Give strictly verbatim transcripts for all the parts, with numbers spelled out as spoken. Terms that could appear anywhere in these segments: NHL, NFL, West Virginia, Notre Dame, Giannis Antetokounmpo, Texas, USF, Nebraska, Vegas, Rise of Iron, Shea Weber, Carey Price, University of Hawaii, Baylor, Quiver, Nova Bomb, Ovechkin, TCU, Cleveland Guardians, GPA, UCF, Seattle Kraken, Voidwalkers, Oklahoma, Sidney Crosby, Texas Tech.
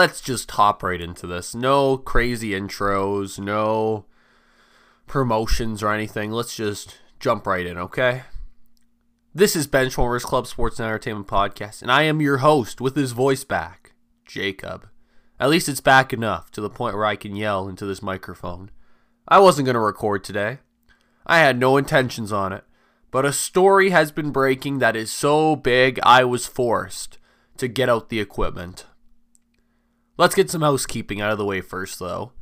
let's just hop right into this. No crazy intros, no promotions or anything. Let's just jump right in, okay? This is Benchwarmers Club Sports and Entertainment Podcast, and I am your host with his voice back, Jacob. At least it's back enough to the point where I can yell into this microphone. I wasn't going to record today. I had no intentions on it, but a story has been breaking that is so big I was forced to get out the equipment. Let's get some housekeeping out of the way first, though.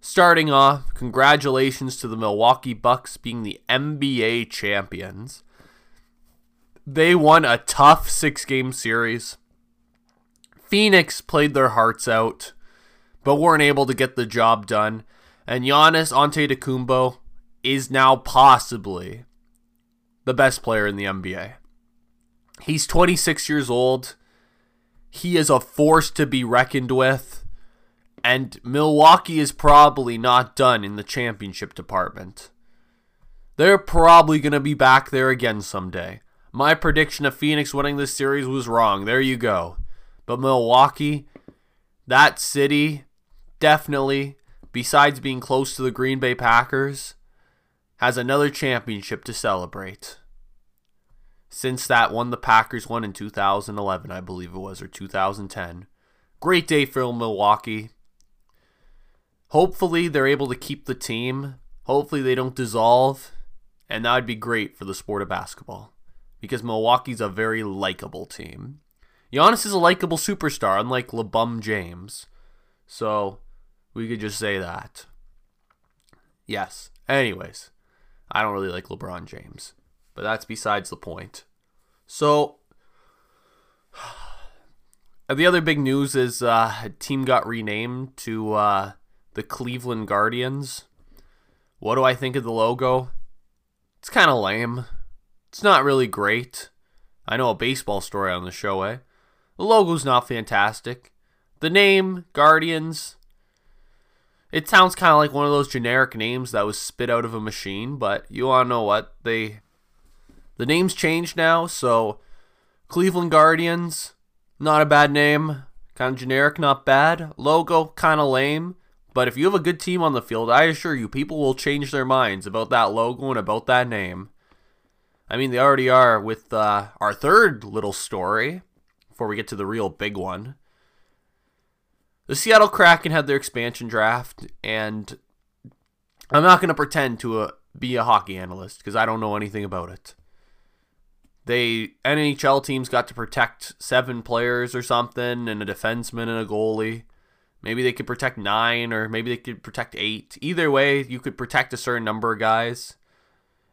Starting off, congratulations to the Milwaukee Bucks being the N B A champions. They won a tough six-game series. Phoenix played their hearts out, but weren't able to get the job done. And Giannis Antetokounmpo is now possibly the best player in the N B A. He's twenty-six years old. He is a force to be reckoned with. And Milwaukee is probably not done in the championship department. They're probably going to be back there again someday. My prediction of Phoenix winning this series was wrong. There you go. But Milwaukee, that city, definitely, besides being close to the Green Bay Packers, has another championship to celebrate. Since that one, the Packers won in two thousand eleven, I believe it was, or two thousand ten. Great day for Milwaukee. Hopefully they're able to keep the team. Hopefully they don't dissolve. And that would be great for the sport of basketball, because Milwaukee's a very likable team. Giannis is a likable superstar, unlike LeBron James. So we could just say that. Yes. Anyways, I don't really like LeBron James, but that's besides the point. So, the other big news is uh, a team got renamed to uh, the Cleveland Guardians. What do I think of the logo? It's kind of lame. It's not really great. I know a baseball story on the show, eh? The logo's not fantastic. The name, Guardians, it sounds kind of like one of those generic names that was spit out of a machine, but you all know what? They, the name's changed now, so Cleveland Guardians, not a bad name. Kind of generic, not bad. Logo, kind of lame. But if you have a good team on the field, I assure you, people will change their minds about that logo and about that name. I mean, they already are with uh, our third little story, before we get to the real big one. The Seattle Kraken had their expansion draft, and I'm not going to pretend to uh, be a hockey analyst because I don't know anything about it. They N H L teams got to protect seven players or something, and a defenseman and a goalie. Maybe they could protect nine, or maybe they could protect eight. Either way, you could protect a certain number of guys.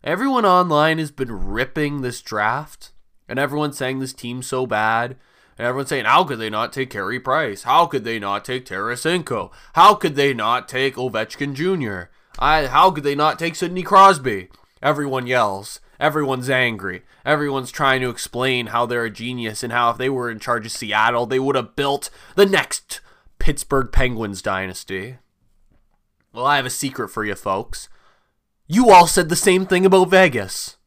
Everyone online has been ripping this draft, and everyone's saying this team's so bad. And everyone's saying, how could they not take Carey Price? How could they not take Tarasenko? How could they not take Ovechkin Junior? I, how could they not take Sidney Crosby? Everyone yells. Everyone's angry. Everyone's trying to explain how they're a genius and how if they were in charge of Seattle, they would have built the next Pittsburgh Penguins dynasty. Well, I have a secret for you folks. You all said the same thing about Vegas.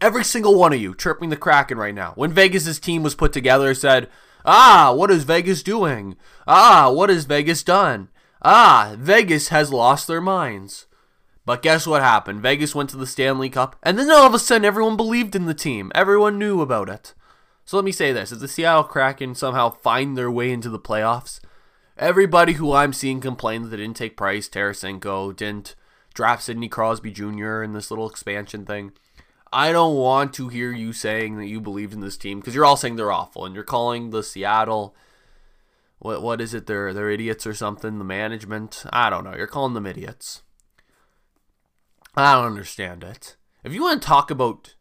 Every single one of you chirping the Kraken right now. When Vegas' team was put together, said, ah, what is Vegas doing? Ah, what has Vegas done? Ah, Vegas has lost their minds. But guess what happened? Vegas went to the Stanley Cup, and then all of a sudden everyone believed in the team. Everyone knew about it. So let me say this. If the Seattle Kraken somehow find their way into the playoffs, everybody who I'm seeing complain that they didn't take Price, Tarasenko, didn't draft Sidney Crosby Junior in this little expansion thing, I don't want to hear you saying that you believed in this team, because you're all saying they're awful, and you're calling the Seattle, what what is it, they're, they're idiots or something, the management, I don't know, you're calling them idiots. I don't understand it. If you want to talk about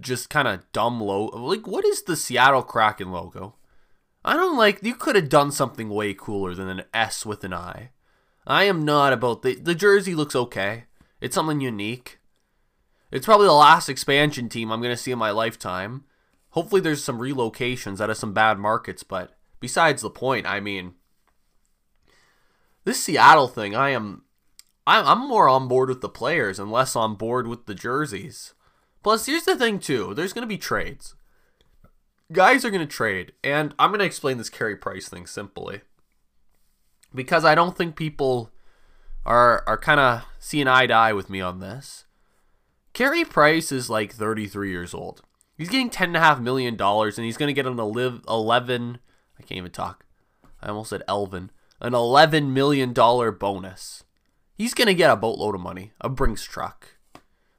just kind of dumb low, like what is the Seattle Kraken logo? I don't like, you could have done something way cooler than an S with an I. I am not about, the, the jersey looks okay, it's something unique. It's probably the last expansion team I'm going to see in my lifetime. Hopefully there's some relocations out of some bad markets, but besides the point, I mean, this Seattle thing, I am, I'm more on board with the players and less on board with the jerseys. Plus, here's the thing too, there's going to be trades. Guys are going to trade, and I'm going to explain this Carey Price thing simply. because I don't think people are are kind of seeing eye to eye with me on this. Carey Price is like thirty-three years old. He's getting ten point five million dollars, and he's going to get an eleven, I can't even talk, I almost said Elvin, an eleven million dollars bonus. He's going to get a boatload of money, a Brinks truck,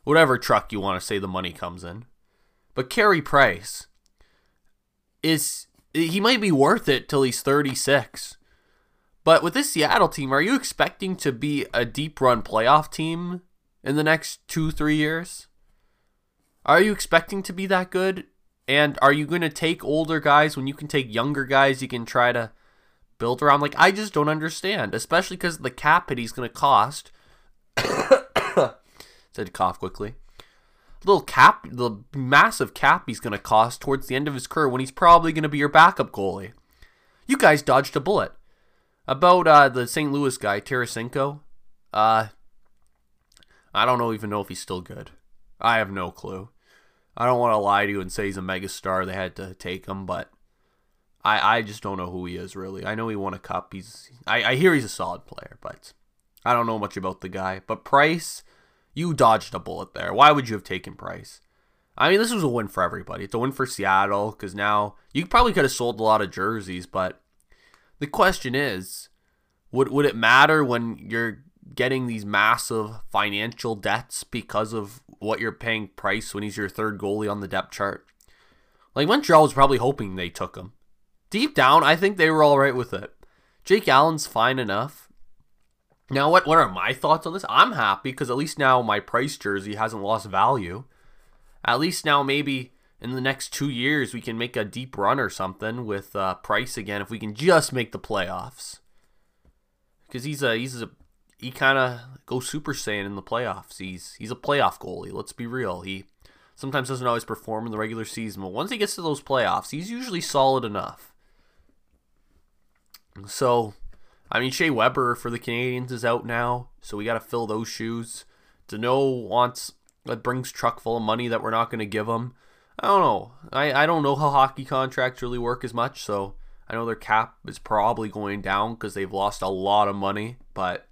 whatever truck you want to say the money comes in. But Carey Price is, he might be worth it till he's thirty-six. But with this Seattle team, are you expecting to be a deep run playoff team in the next two, three years? Are you expecting to be that good? And are you going to take older guys when you can take younger guys you can try to build around? Like, I just don't understand, especially because the cap that he's going to cost. Said cough quickly. Little cap, the massive cap he's going to cost towards the end of his career when he's probably going to be your backup goalie. You guys dodged a bullet. About uh, the Saint Louis guy, Tarasenko. Uh, I don't know, even know if he's still good. I have no clue. I don't want to lie to you and say he's a megastar. They had to take him, but I, I just don't know who he is, really. I know he won a cup. He's I, I hear he's a solid player, but I don't know much about the guy. But Price, you dodged a bullet there. Why would you have taken Price? I mean, this was a win for everybody. It's a win for Seattle, because now you probably could have sold a lot of jerseys, but the question is, would would it matter when you're getting these massive financial debts because of what you're paying Price when he's your third goalie on the depth chart? Like, Montreal was probably hoping they took him. Deep down, I think they were all right with it. Jake Allen's fine enough. Now, what, what are my thoughts on this? I'm happy because at least now my Price jersey hasn't lost value. At least now maybe in the next two years we can make a deep run or something with uh, Price again if we can just make the playoffs. Because he's a... He's a He kind of goes Super Saiyan in the playoffs. He's he's a playoff goalie. Let's be real. He sometimes doesn't always perform in the regular season, but once he gets to those playoffs, he's usually solid enough. So, I mean, Shea Weber for the Canadians is out now, so we got to fill those shoes. Deneau wants a Brinks truck full of money that we're not going to give him. I don't know. I, I don't know how hockey contracts really work as much, so I know their cap is probably going down because they've lost a lot of money, but...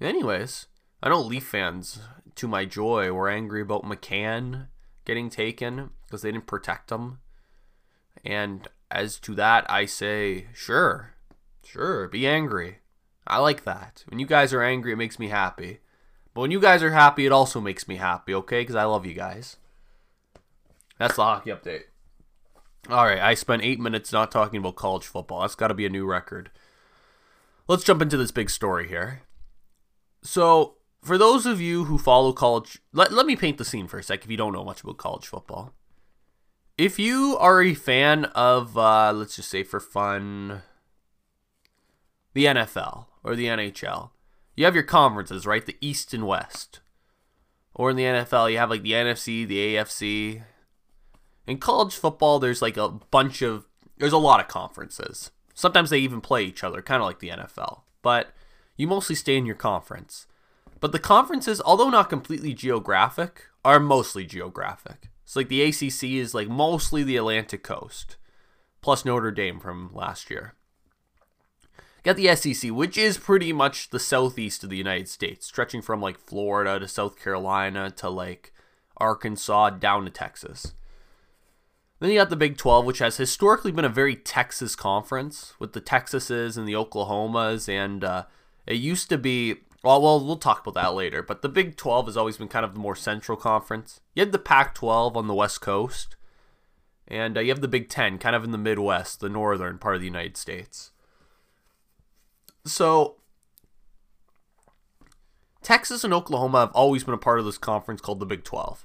Anyways, I know Leaf fans, to my joy, were angry about McCann getting taken because they didn't protect him. And as to that, I say, sure, sure, be angry. I like that. When you guys are angry, it makes me happy. But when you guys are happy, it also makes me happy, okay? Because I love you guys. That's the hockey update. All right, I spent eight minutes not talking about college football. That's got to be a new record. Let's jump into this big story here. So, for those of you who follow college, let, let me paint the scene for a sec if you don't know much about college football. If you are a fan of, uh, let's just say for fun, the N F L or the N H L, you have your conferences, right? The East and West. Or in the N F L, you have like the N F C, the A F C. In college football, there's like a bunch of, there's a lot of conferences. Sometimes they even play each other, kind of like the N F L. But you mostly stay in your conference. But the conferences, although not completely geographic, are mostly geographic. So like the A C C is like mostly the Atlantic coast, plus Notre Dame from last year. Got the S E C, which is pretty much the southeast of the United States, stretching from like Florida to South Carolina to like Arkansas down to Texas. Then you got the Big twelve, which has historically been a very Texas conference with the Texases and the Oklahomas and... Uh, It used to be, well, well, we'll talk about that later, but the Big twelve has always been kind of the more central conference. You had the Pac twelve on the West Coast, and uh, you have the Big ten kind of in the Midwest, the northern part of the United States. So, Texas and Oklahoma have always been a part of this conference called the Big twelve.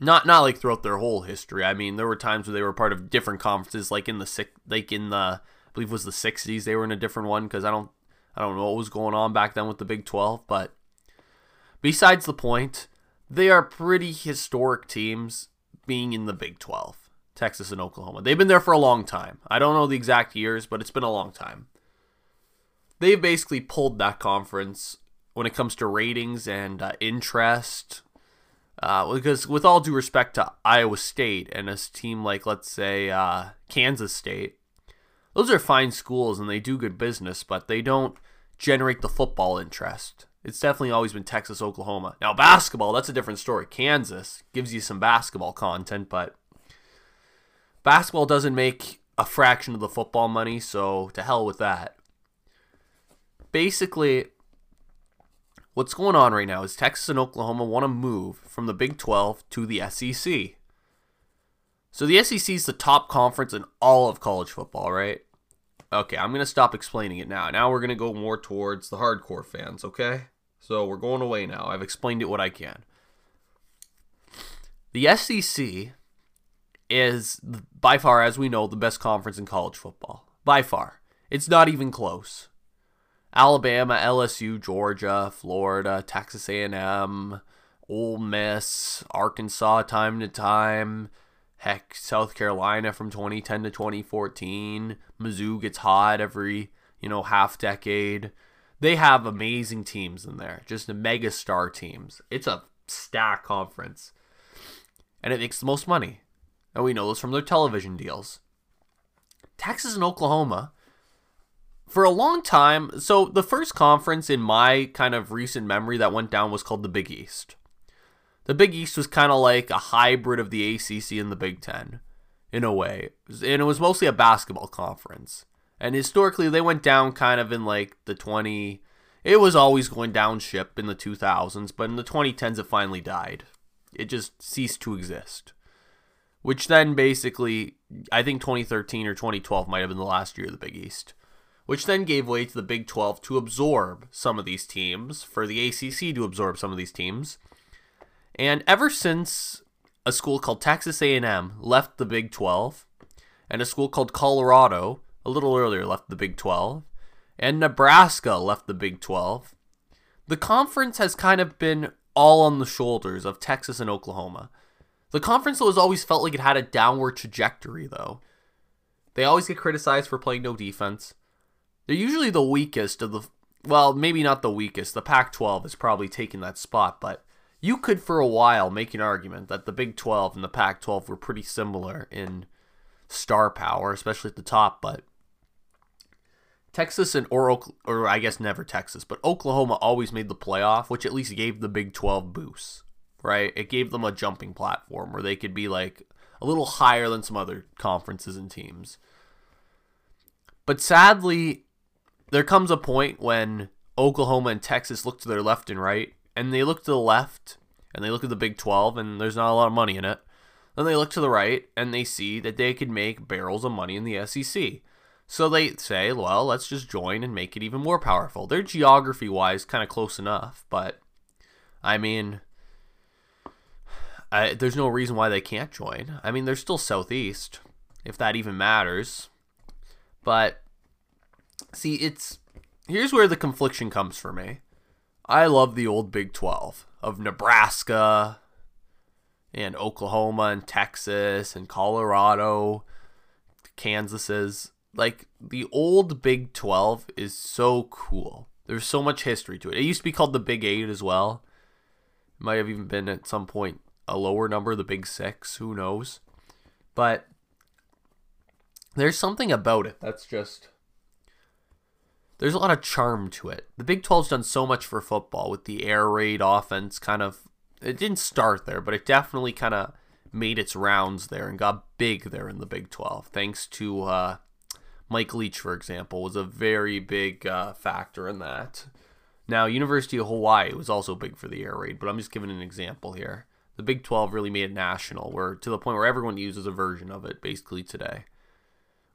Not not like throughout their whole history. I mean, there were times where they were part of different conferences, like in the, like in the I believe it was the sixties, they were in a different one, because I don't, I don't know what was going on back then with the Big twelve, but besides the point, they are pretty historic teams being in the Big twelve, Texas and Oklahoma. They've been there for a long time. I don't know the exact years, but it's been a long time. They've basically pulled that conference when it comes to ratings and uh, interest, uh, because with all due respect to Iowa State and a team like, let's say, uh, Kansas State, Those are fine schools and they do good business, but they don't generate the football interest. It's definitely always been Texas, Oklahoma. Now, basketball, that's a different story. Kansas gives you some basketball content, but basketball doesn't make a fraction of the football money, so to hell with that. Basically, what's going on right now is Texas and Oklahoma want to move from the Big twelve to the S E C. So the S E C is the top conference in all of college football, right? Okay, I'm going to stop explaining it now. Now we're going to go more towards the hardcore fans, okay? So we're going away now. I've explained it what I can. The S E C is, by far, as we know, the best conference in college football. By far. It's not even close. Alabama, L S U, Georgia, Florida, Texas A and M, Ole Miss, Arkansas time to time. Heck, South Carolina from twenty ten to twenty fourteen. Mizzou gets hot every, you know, half decade. They have amazing teams in there. Just the mega star teams. It's a stack conference. And it makes the most money. And we know this from their television deals. Texas and Oklahoma, for a long time, so the first conference in my kind of recent memory that went down was called the Big East. The Big East was kind of like a hybrid of the A C C and the Big Ten, in a way. And it was mostly a basketball conference. And historically, they went down kind of in like the twenty... It was always going down ship in the two thousands, but in the twenty tens, it finally died. It just ceased to exist. Which then basically, I think twenty thirteen or twenty twelve might have been the last year of the Big East. Which then gave way to the Big twelve to absorb some of these teams, for the A C C to absorb some of these teams. And ever since a school called Texas A and M left the Big twelve, and a school called Colorado, a little earlier, left the Big twelve, and Nebraska left the Big twelve, the conference has kind of been all on the shoulders of Texas and Oklahoma. The conference has always felt like it had a downward trajectory, though. They always get criticized for playing no defense. They're usually the weakest of the... Well, maybe not the weakest. The Pac twelve is probably taking that spot, but... You could, for a while, make an argument that the Big twelve and the Pac twelve were pretty similar in star power, especially at the top, but Texas and, or, or I guess never Texas, but Oklahoma always made the playoff, which at least gave the Big twelve boost, right? It gave them a jumping platform where they could be like a little higher than some other conferences and teams. But sadly, there comes a point when Oklahoma and Texas look to their left and right, and they look to the left, and they look at the Big twelve, and there's not a lot of money in it. Then they look to the right, and they see that they could make barrels of money in the S E C. So they say, well, let's just join and make it even more powerful. They're geography-wise kind of close enough, but, I mean, I, there's no reason why they can't join. I mean, they're still Southeast, if that even matters. But, see, it's here's where the confliction comes for me. I love the old Big twelve of Nebraska and Oklahoma and Texas and Colorado, Kansas's. Like, the old Big twelve is so cool. There's so much history to it. It used to be called the Big eight as well. It might have even been at some point a lower number, the Big six, who knows. But there's something about it that's just... There's a lot of charm to it. The Big twelve's done so much for football with the air raid offense kind of... It didn't start there, but it definitely kind of made its rounds there and got big there in the Big twelve. Thanks to uh, Mike Leach, for example, was a very big uh, factor in that. Now, University of Hawaii was also big for the air raid, but I'm just giving an example here. The Big twelve really made it national, where to the point where everyone uses a version of it basically today.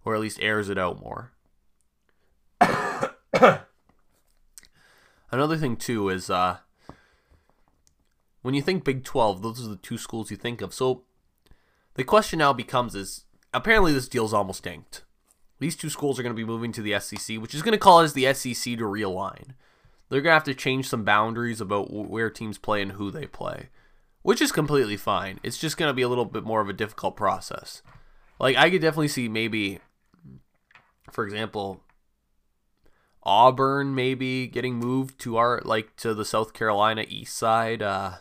Or at least airs it out more. Another thing too is uh, when you think Big twelve, those are the two schools you think of. So the question now becomes is, apparently this deal's almost inked. These two schools are going to be moving to the S E C, which is going to cause the S E C to realign. They're going to have to change some boundaries about where teams play and who they play, which is completely fine. It's just going to be a little bit more of a difficult process. Like, I could definitely see maybe, for example... Auburn maybe getting moved to our like to the South Carolina east side. Uh,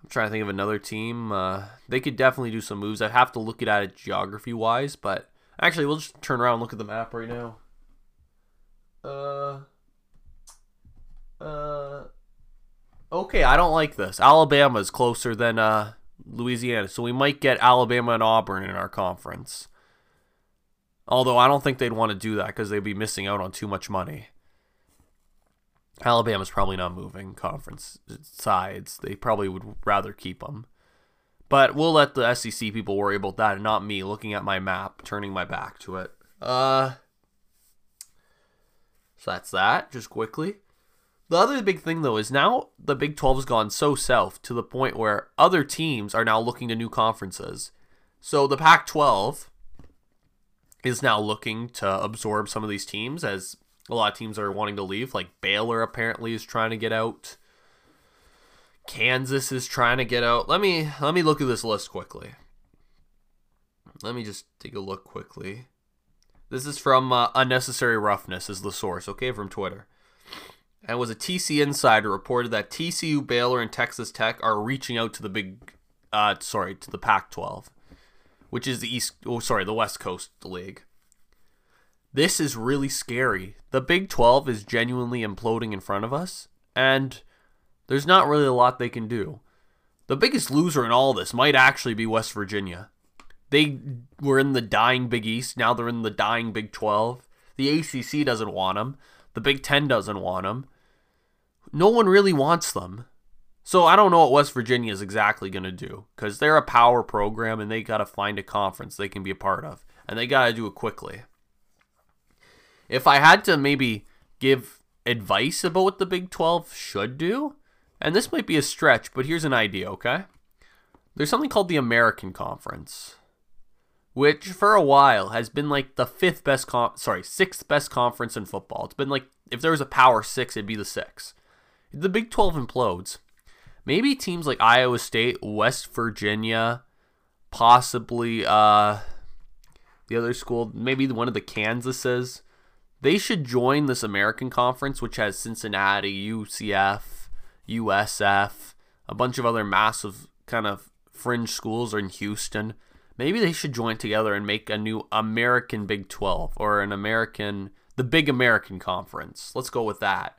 I'm trying to think of another team. Uh, they could definitely do some moves. I'd have to look at it geography wise, but Actually, we'll just turn around and look at the map right now. Uh, uh, okay, I don't like this. Alabama is closer than uh, Louisiana, so we might get Alabama and Auburn in our conference. Although I don't think they'd want to do that because they'd be missing out on too much money. Alabama's probably not moving conference sides. They probably would rather keep them. But we'll let the S E C people worry about that and not me looking at my map, turning my back to it. Uh, so that's that, just quickly. The other big thing, though, is now the Big twelve has gone so south to the point where other teams are now looking to new conferences. So the Pac twelve is now looking to absorb some of these teams, as a lot of teams are wanting to leave. Like Baylor apparently is trying to get out. Kansas is trying to get out. Let me let me look at this list quickly. Let me just take a look quickly. This is from uh, Unnecessary Roughness is the source, okay, from Twitter. And it was a T C insider reported that T C U, Baylor, and Texas Tech are reaching out to the big, uh, sorry, to the Pac twelve, which is the East, oh sorry, the West Coast League. This is really scary. The Big twelve is genuinely imploding in front of us, and there's not really a lot they can do. The biggest loser in all this might actually be West Virginia. They were in the dying Big East. Now they're in the dying Big twelve. The A C C doesn't want them. The Big ten doesn't want them. No one really wants them. So I don't know what West Virginia is exactly going to do, because they're a power program and they got to find a conference they can be a part of. And they got to do it quickly. If I had to maybe give advice about what the Big twelve should do, and this might be a stretch, but here's an idea, okay? There's something called the American Conference, which for a while has been like the fifth best, con- sorry, sixth best conference in football. It's been like, if there was a power six, it'd be the six. If the Big twelve implodes, maybe teams like Iowa State, West Virginia, possibly uh, the other school, maybe one of the Kansases, they should join this American Conference, which has Cincinnati, U C F, U S F, a bunch of other massive kind of fringe schools are in Houston. Maybe they should join together and make a new American Big twelve or an American, the Big American Conference. Let's go with that.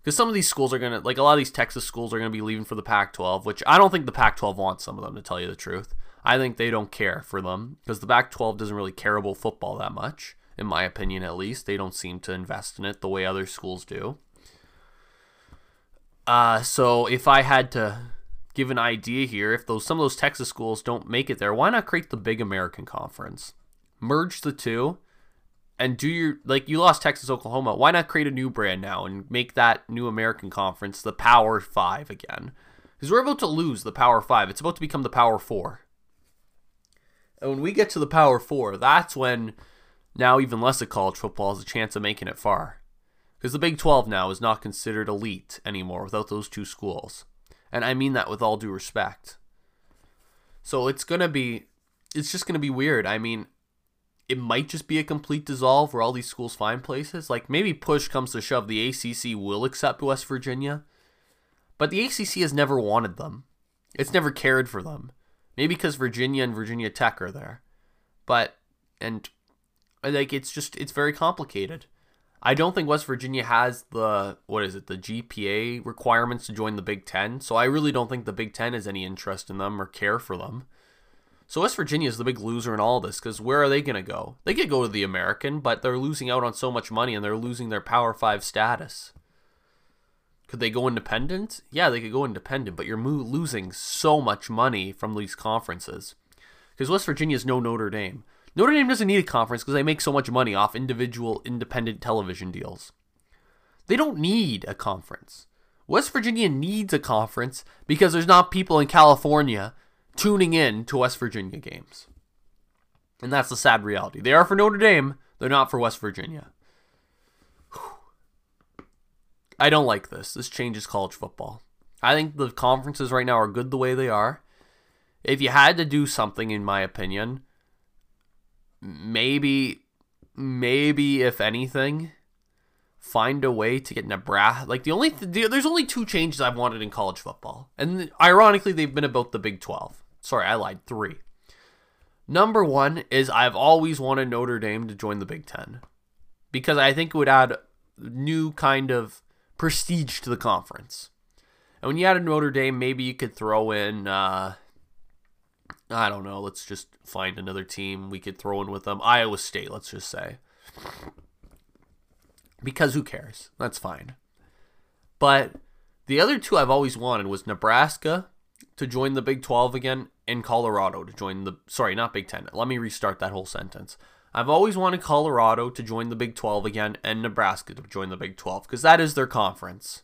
Because some of these schools are going to, like a lot of these Texas schools are going to be leaving for the Pac twelve, which I don't think the Pac twelve wants some of them, to tell you the truth. I think they don't care for them because the Pac twelve doesn't really care about football that much, in my opinion at least. They don't seem to invest in it the way other schools do. Uh, so if I had to give an idea here, if those some of those Texas schools don't make it there, why not create the Big American Conference? Merge the two and do your, like you lost Texas, Oklahoma. Why not create a new brand now and make that new American Conference the Power Five again? Because we're about to lose the Power Five. It's about to become the Power Four. And when we get to the Power Four, that's when now even less of college football has a chance of making it far. Because the Big twelve now is not considered elite anymore without those two schools. And I mean that with all due respect. So it's going to be, it's just going to be weird. I mean, it might just be a complete dissolve where all these schools find places. Like maybe push comes to shove, the A C C will accept West Virginia. But the A C C has never wanted them. It's never cared for them. Maybe because Virginia and Virginia Tech are there. But, and like it's just, it's very complicated. I don't think West Virginia has the, what is it, the G P A requirements to join the Big Ten. So I really don't think the Big Ten has any interest in them or care for them. So West Virginia is the big loser in all this, because where are they going to go? They could go to the American, but they're losing out on so much money and they're losing their Power Five status. Could they go independent? Yeah, they could go independent, but you're mo- losing so much money from these conferences. Because West Virginia is no Notre Dame. Notre Dame doesn't need a conference because they make so much money off individual independent television deals. They don't need a conference. West Virginia needs a conference because there's not people in California tuning in to West Virginia games. And that's the sad reality. They are for Notre Dame. They're not for West Virginia. Whew. I don't like this. This changes college football. I think the conferences right now are good the way they are. If you had to do something, in my opinion, Maybe, maybe if anything, find a way to get Nebraska. Like the only, th- there's only two changes I've wanted in college football, and ironically, they've been about the Big twelve. Sorry, I lied. Three. Number one is I've always wanted Notre Dame to join the Big Ten because I think it would add new kind of prestige to the conference. And when you add a Notre Dame, maybe you could throw in, uh, I don't know, let's just find another team we could throw in with them. Iowa State, let's just say. Because who cares? That's fine. But the other two I've always wanted was Nebraska to join the Big twelve again, and Colorado to join the, sorry, not Big ten. Let me restart that whole sentence. I've always wanted Colorado to join the Big twelve again and Nebraska to join the Big twelve because that is their conference.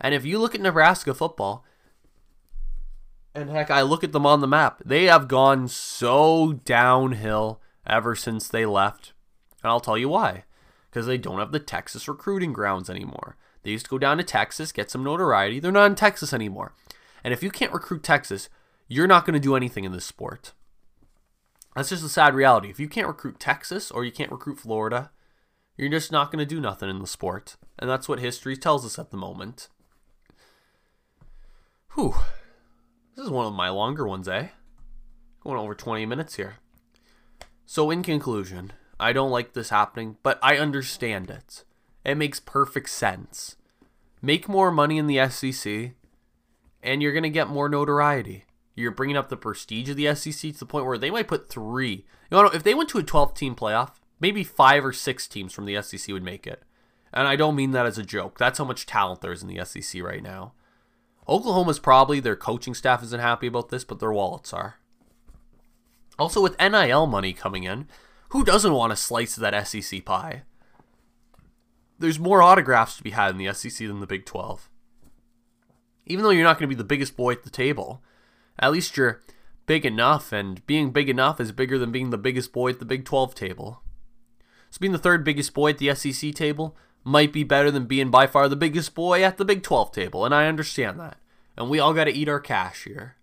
And if you look at Nebraska football, and heck, I look at them on the map, they have gone so downhill ever since they left. And I'll tell you why. Because they don't have the Texas recruiting grounds anymore. They used to go down to Texas, get some notoriety. They're not in Texas anymore. And if you can't recruit Texas, you're not going to do anything in this sport. That's just the sad reality. If you can't recruit Texas or you can't recruit Florida, you're just not going to do nothing in the sport. And that's what history tells us at the moment. Whew. This is one of my longer ones, eh? Going over twenty minutes here. So in conclusion, I don't like this happening, but I understand it. It makes perfect sense. Make more money in the S E C, and you're going to get more notoriety. You're bringing up the prestige of the S E C to the point where they might put three. You know, if they went to a twelve-team playoff, maybe five or six teams from the S E C would make it. And I don't mean that as a joke. That's how much talent there is in the S E C right now. Oklahoma's probably, their coaching staff isn't happy about this, but their wallets are. Also, with N I L money coming in, who doesn't want a slice of that S E C pie? There's more autographs to be had in the S E C than the Big twelve. Even though you're not going to be the biggest boy at the table, at least you're big enough, and being big enough is bigger than being the biggest boy at the Big twelve table. So being the third biggest boy at the S E C table might be better than being by far the biggest boy at the Big twelve table, and I understand that. And we all got to eat our cash here.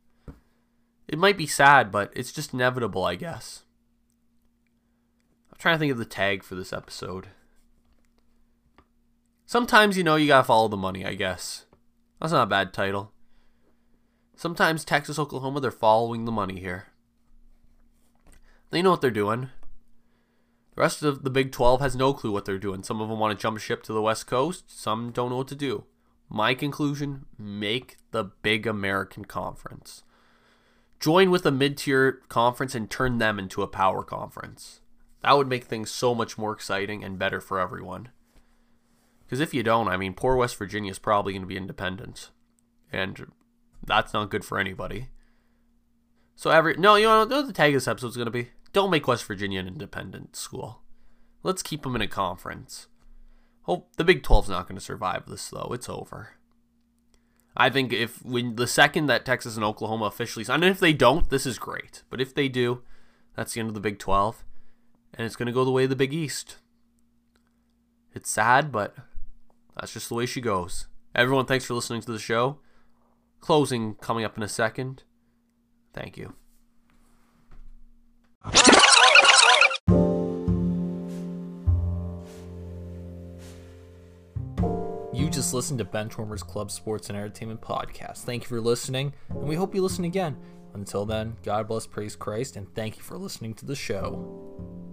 It might be sad, but it's just inevitable, I guess. I'm trying to think of the tag for this episode. Sometimes, you know, you got to follow the money, I guess. That's not a bad title. Sometimes Texas, Oklahoma, they're following the money here. They know what they're doing. The rest of the Big twelve has no clue what they're doing. Some of them want to jump ship to the West Coast. Some don't know what to do. My conclusion, make the big American conference. Join with a mid-tier conference and turn them into a power conference. That would make things so much more exciting and better for everyone. Because if you don't, I mean, poor West Virginia is probably going to be independent. And that's not good for anybody. So every... No, you know what the tag of this episode is going to be? Don't make West Virginia an independent school. Let's keep them in a conference. Hope the Big twelve's not going to survive this, though. It's over. I think if when the second that Texas and Oklahoma officially sign, and if they don't, this is great. But if they do, that's the end of the Big twelve. And it's going to go the way of the Big East. It's sad, but that's just the way she goes. Everyone, thanks for listening to the show. Closing coming up in a second. Thank you. You just listened to Benchwarmers Club Sports and Entertainment Podcast. Thank you for listening, and we hope you listen again. Until then, God bless, praise Christ, and thank you for listening to the show.